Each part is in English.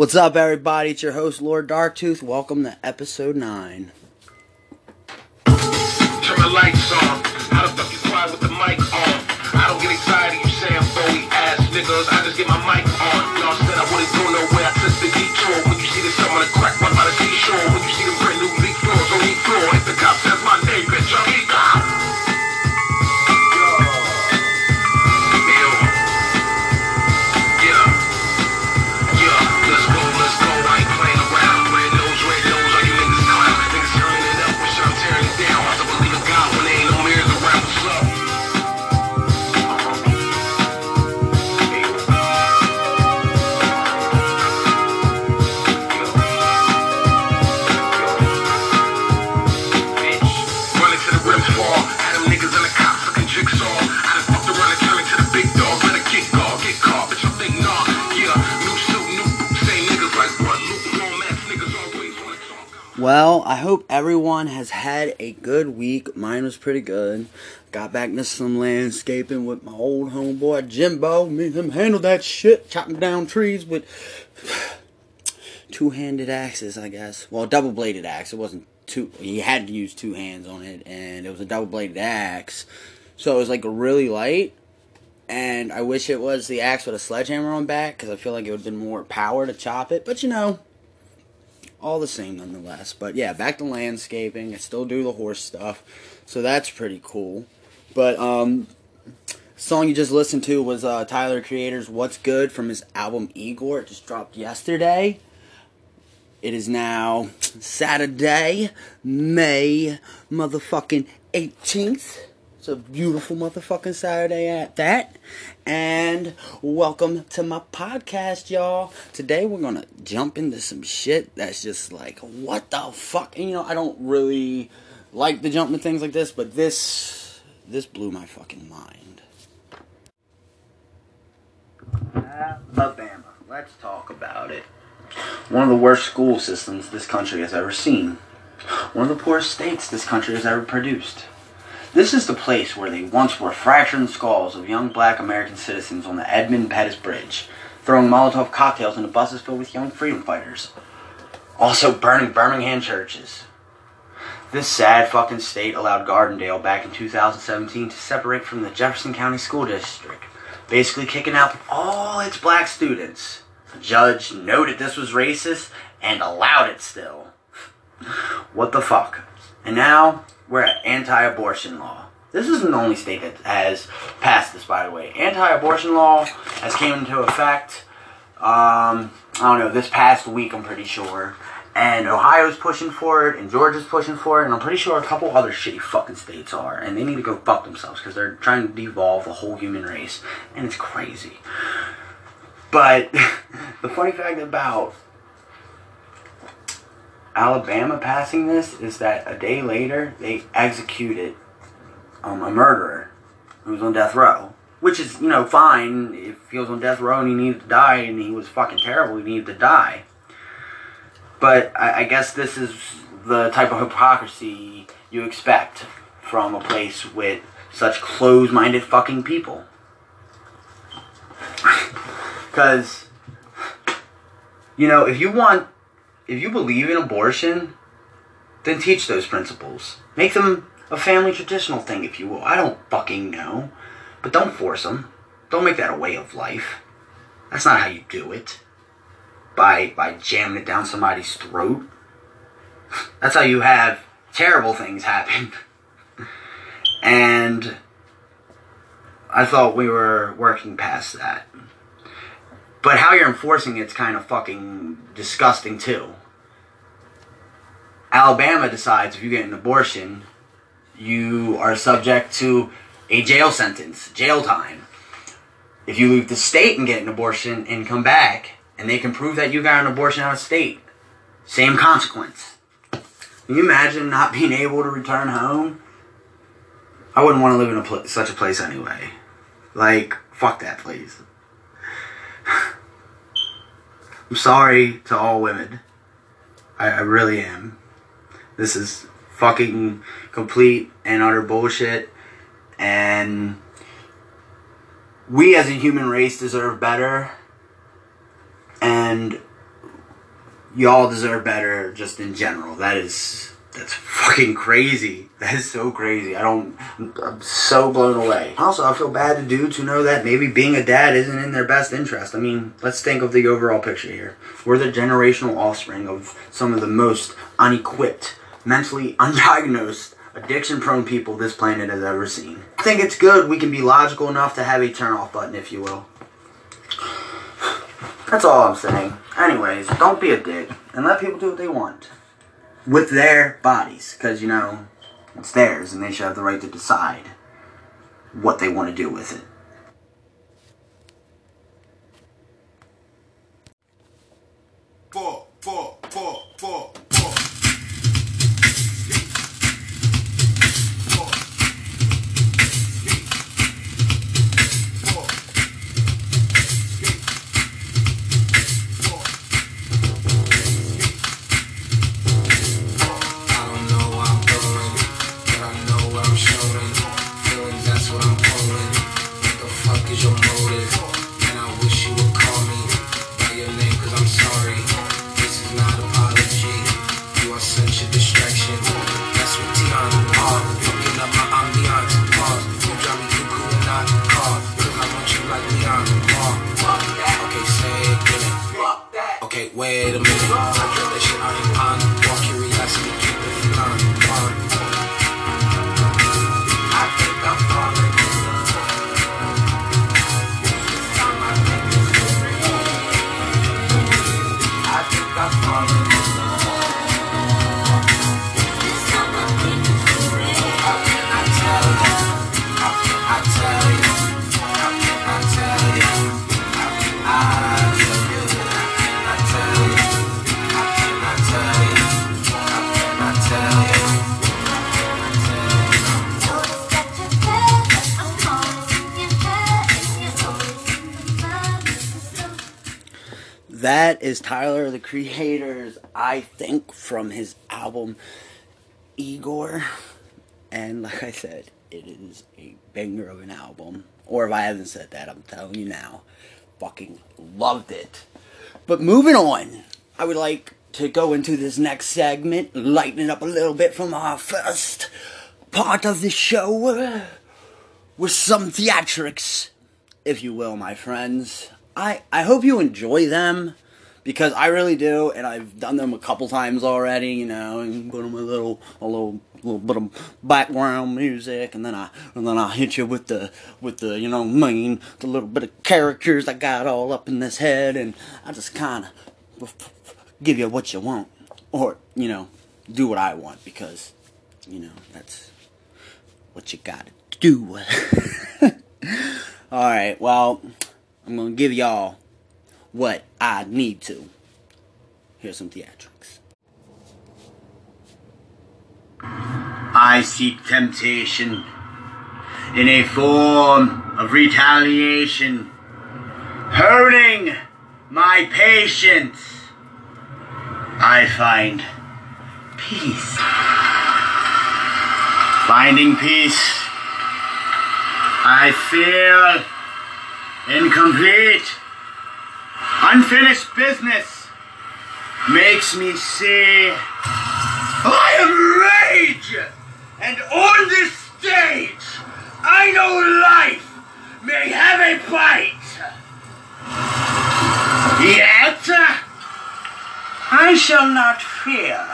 What's up, everybody? It's your host, Lord Darktooth. Welcome to episode 9. Turn the lights on. How the fuck you quiet with the mic on? I don't get anxiety, you say I'm phony ass niggas. I just get my mic on. Y'all said I wouldn't go nowhere. I took the detour. When you see the sun on the crack, one by the seashore. When you see the brand new leak floors on the floor. If the cop says my name, bitch, I'm Igor. Well, I hope everyone has had a good week. Mine was pretty good. Got back into some landscaping with my old homeboy Jimbo. Me and him handled that shit, chopping down trees with two-handed axes, I guess. Well, double-bladed axe. It wasn't two. You had to use two hands on it, and it was a double-bladed axe. So it was like really light, and I wish it was the axe with a sledgehammer on back because I feel like it would have been more power to chop it. But you know, all the same nonetheless. But yeah, back to landscaping. I still do the horse stuff, so that's pretty cool. But song you just listened to was Tyler Creator's What's Good from his album Igor. It just dropped yesterday. It is now Saturday, May motherfucking 18th. It's a beautiful motherfucking Saturday at that. And welcome to my podcast, y'all. Today we're going to jump into some shit that's just like, what the fuck? And you know, I don't really like to jump into things like this, but this blew my fucking mind. Alabama. Let's talk about it. One of the worst school systems this country has ever seen. One of the poorest states this country has ever produced. This is the place where they once were fracturing skulls of young black American citizens on the Edmund Pettus Bridge, throwing Molotov cocktails into buses filled with young freedom fighters, also burning Birmingham churches. This sad fucking state allowed Gardendale back in 2017 to separate from the Jefferson County School District, basically kicking out all its black students. The judge noted this was racist and allowed it still. What the fuck? And now we're at anti-abortion law. This isn't the only state that has passed this, by the way. Anti-abortion law has came into effect, this past week, I'm pretty sure. And Ohio's pushing for it, and Georgia's pushing for it, and I'm pretty sure a couple other shitty fucking states are. And they need to go fuck themselves, because they're trying to devolve the whole human race. And it's crazy. But the funny fact about Alabama passing this is that a day later they executed a murderer who was on death row, which is, you know, fine if he was on death row and he needed to die and he was fucking terrible, he needed to die. But I guess this is the type of hypocrisy you expect from a place with such close-minded fucking people. Because, you know, if you believe in abortion, then teach those principles. Make them a family traditional thing, if you will. I don't fucking know. But don't force them. Don't make that a way of life. That's not how you do it. By jamming it down somebody's throat. That's how you have terrible things happen. And I thought we were working past that. But how you're enforcing it's kind of fucking disgusting, too. Alabama decides if you get an abortion, you are subject to a jail sentence, jail time. If you leave the state and get an abortion and come back, and they can prove that you got an abortion out of state, same consequence. Can you imagine not being able to return home? I wouldn't want to live in such a place anyway. Like, fuck that place. I'm sorry to all women. I really am. This is fucking complete and utter bullshit. And we as a human race deserve better. And y'all deserve better just in general. That's fucking crazy. That is so crazy. I'm so blown away. Also, I feel bad to dudes who know that maybe being a dad isn't in their best interest. I mean, let's think of the overall picture here. We're the generational offspring of some of the most unequipped, mentally undiagnosed, addiction-prone people this planet has ever seen. I think it's good we can be logical enough to have a turn-off button, if you will. That's all I'm saying. Anyways, don't be a dick and let people do what they want. With their bodies, because, you know, it's theirs, and they should have the right to decide what they want to do with it. That is Tyler, the Creator's, I think, from his album, Igor. And like I said, it is a banger of an album. Or if I haven't said that, I'm telling you now. Fucking loved it. But moving on, I would like to go into this next segment, lighten it up a little bit from our first part of the show with some theatrics, if you will, my friends. I hope you enjoy them, because I really do, and I've done them a couple times already, you know, and put them a little bit of background music, and then I'll hit you with the you know, the little bit of characters I got all up in this head, and I just kind of give you what you want, or, you know, do what I want, because, you know, that's what you gotta do. Alright, well, I'm gonna give y'all what I need to. Here's some theatrics. I seek temptation in a form of retaliation, hurting my patience. I find peace. Finding peace, I feel incomplete, unfinished business makes me say, I am rage, and on this stage, I know life may have a bite, yet I shall not fear.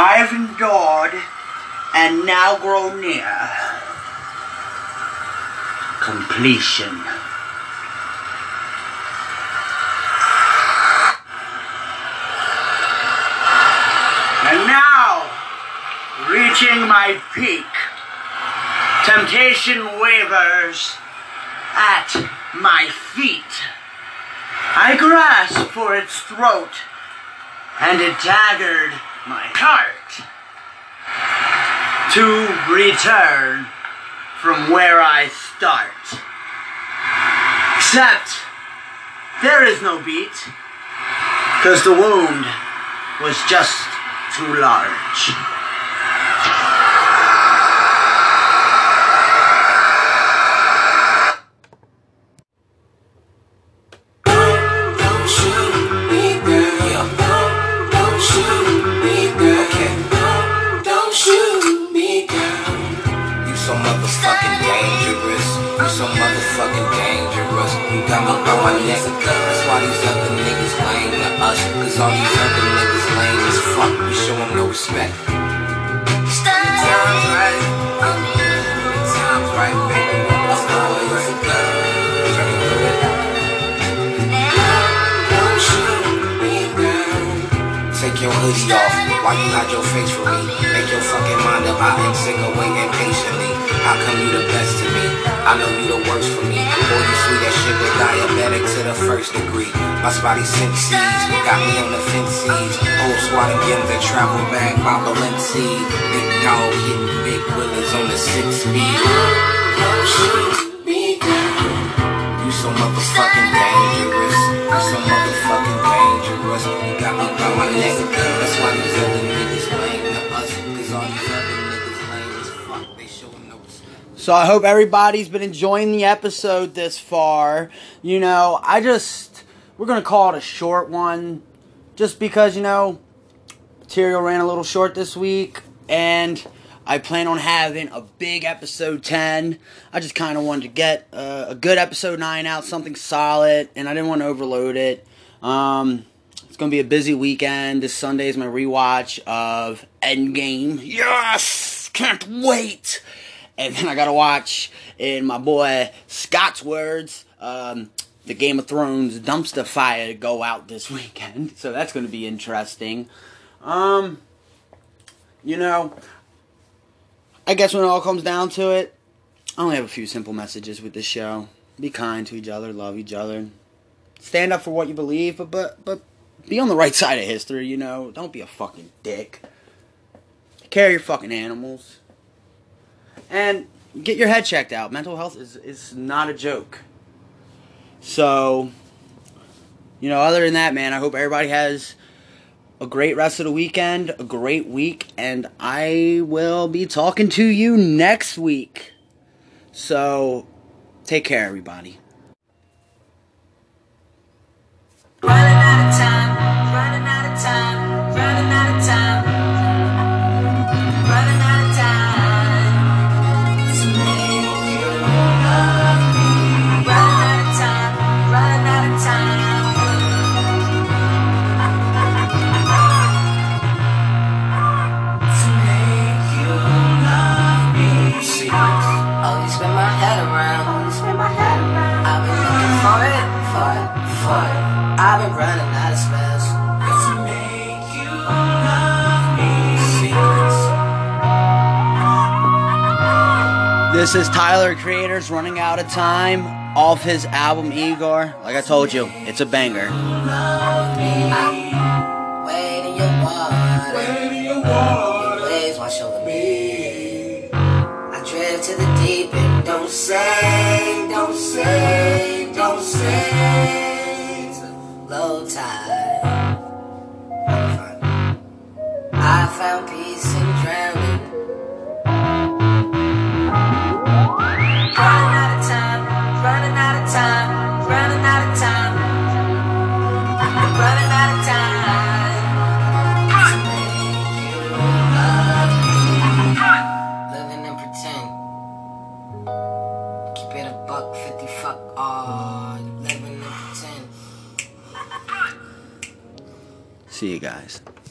I've endured and now grow near completion. And now, reaching my peak, temptation wavers at my feet. I grasp for its throat, and it daggered my heart to return from where I start. Except, there is no beat, because the wound was just too large. Don't shoot me. so motherfucking dangerous. You so motherfucking dangerous. You got me on my neck. That's why these other niggas lame to us, cause all these other niggas lame as fuck. We show them no respect. Time's right. Time's right, baby. That's always good. Take your hoodie off, why you hide your face from me? Make your fucking mind up, I ain't sick away impatiently. How come you the best to me? I know you the worst for me. Boy, you sweet that shit, but diabetic to the first degree. My spotty sent seeds, got me on the fences. Whole squad again, the travel bag, my Balenci. Big dog hitting big willies on the 6 feet. You so motherfucking dangerous. You so motherfucking dangerous. You got me by my neck. That's why these other niggas blame the us, cause all these other niggas lame as fuck. They showing no respect. So I hope everybody's been enjoying the episode this far. You know, we're gonna call it a short one, just because, you know, material ran a little short this week, and I plan on having a big episode 10. I just kind of wanted to get a good episode 9 out, something solid, and I didn't want to overload it. It's going to be a busy weekend. This Sunday is my rewatch of Endgame. Yes! Can't wait! And then I got to watch, in my boy Scott's words, the Game of Thrones dumpster fire go out this weekend. So that's going to be interesting. You know, I guess when it all comes down to it, I only have a few simple messages with this show. Be kind to each other, love each other. Stand up for what you believe, but be on the right side of history, you know. Don't be a fucking dick. Take care of your fucking animals. And get your head checked out. Mental health is not a joke. So, you know, other than that, man, I hope everybody has a great rest of the weekend, a great week, and I will be talking to you next week. So, take care, everybody. Running out of time, running out of time, running out of time, running out of time to make you love me. Running out of time, running out of time. Always spin my head around, always spin my head around. I've been looking for it, for it, for it. I've been running out of spells to make you love me. Secrets. This is Tyler Creator's Running Out of Time, off his album Igor. Like I told you, it's a banger. Love me. I'm waiting in your water, waiting in your water. Your waves wash over me. To the deep end, don't say, don't say, don't say. It's a low tide. I found peace in drowning. Running out of time, running out of time, running out of time, running out of time to make you love me. Living and pretend. $1.50, fuck all. $11.10. See you guys.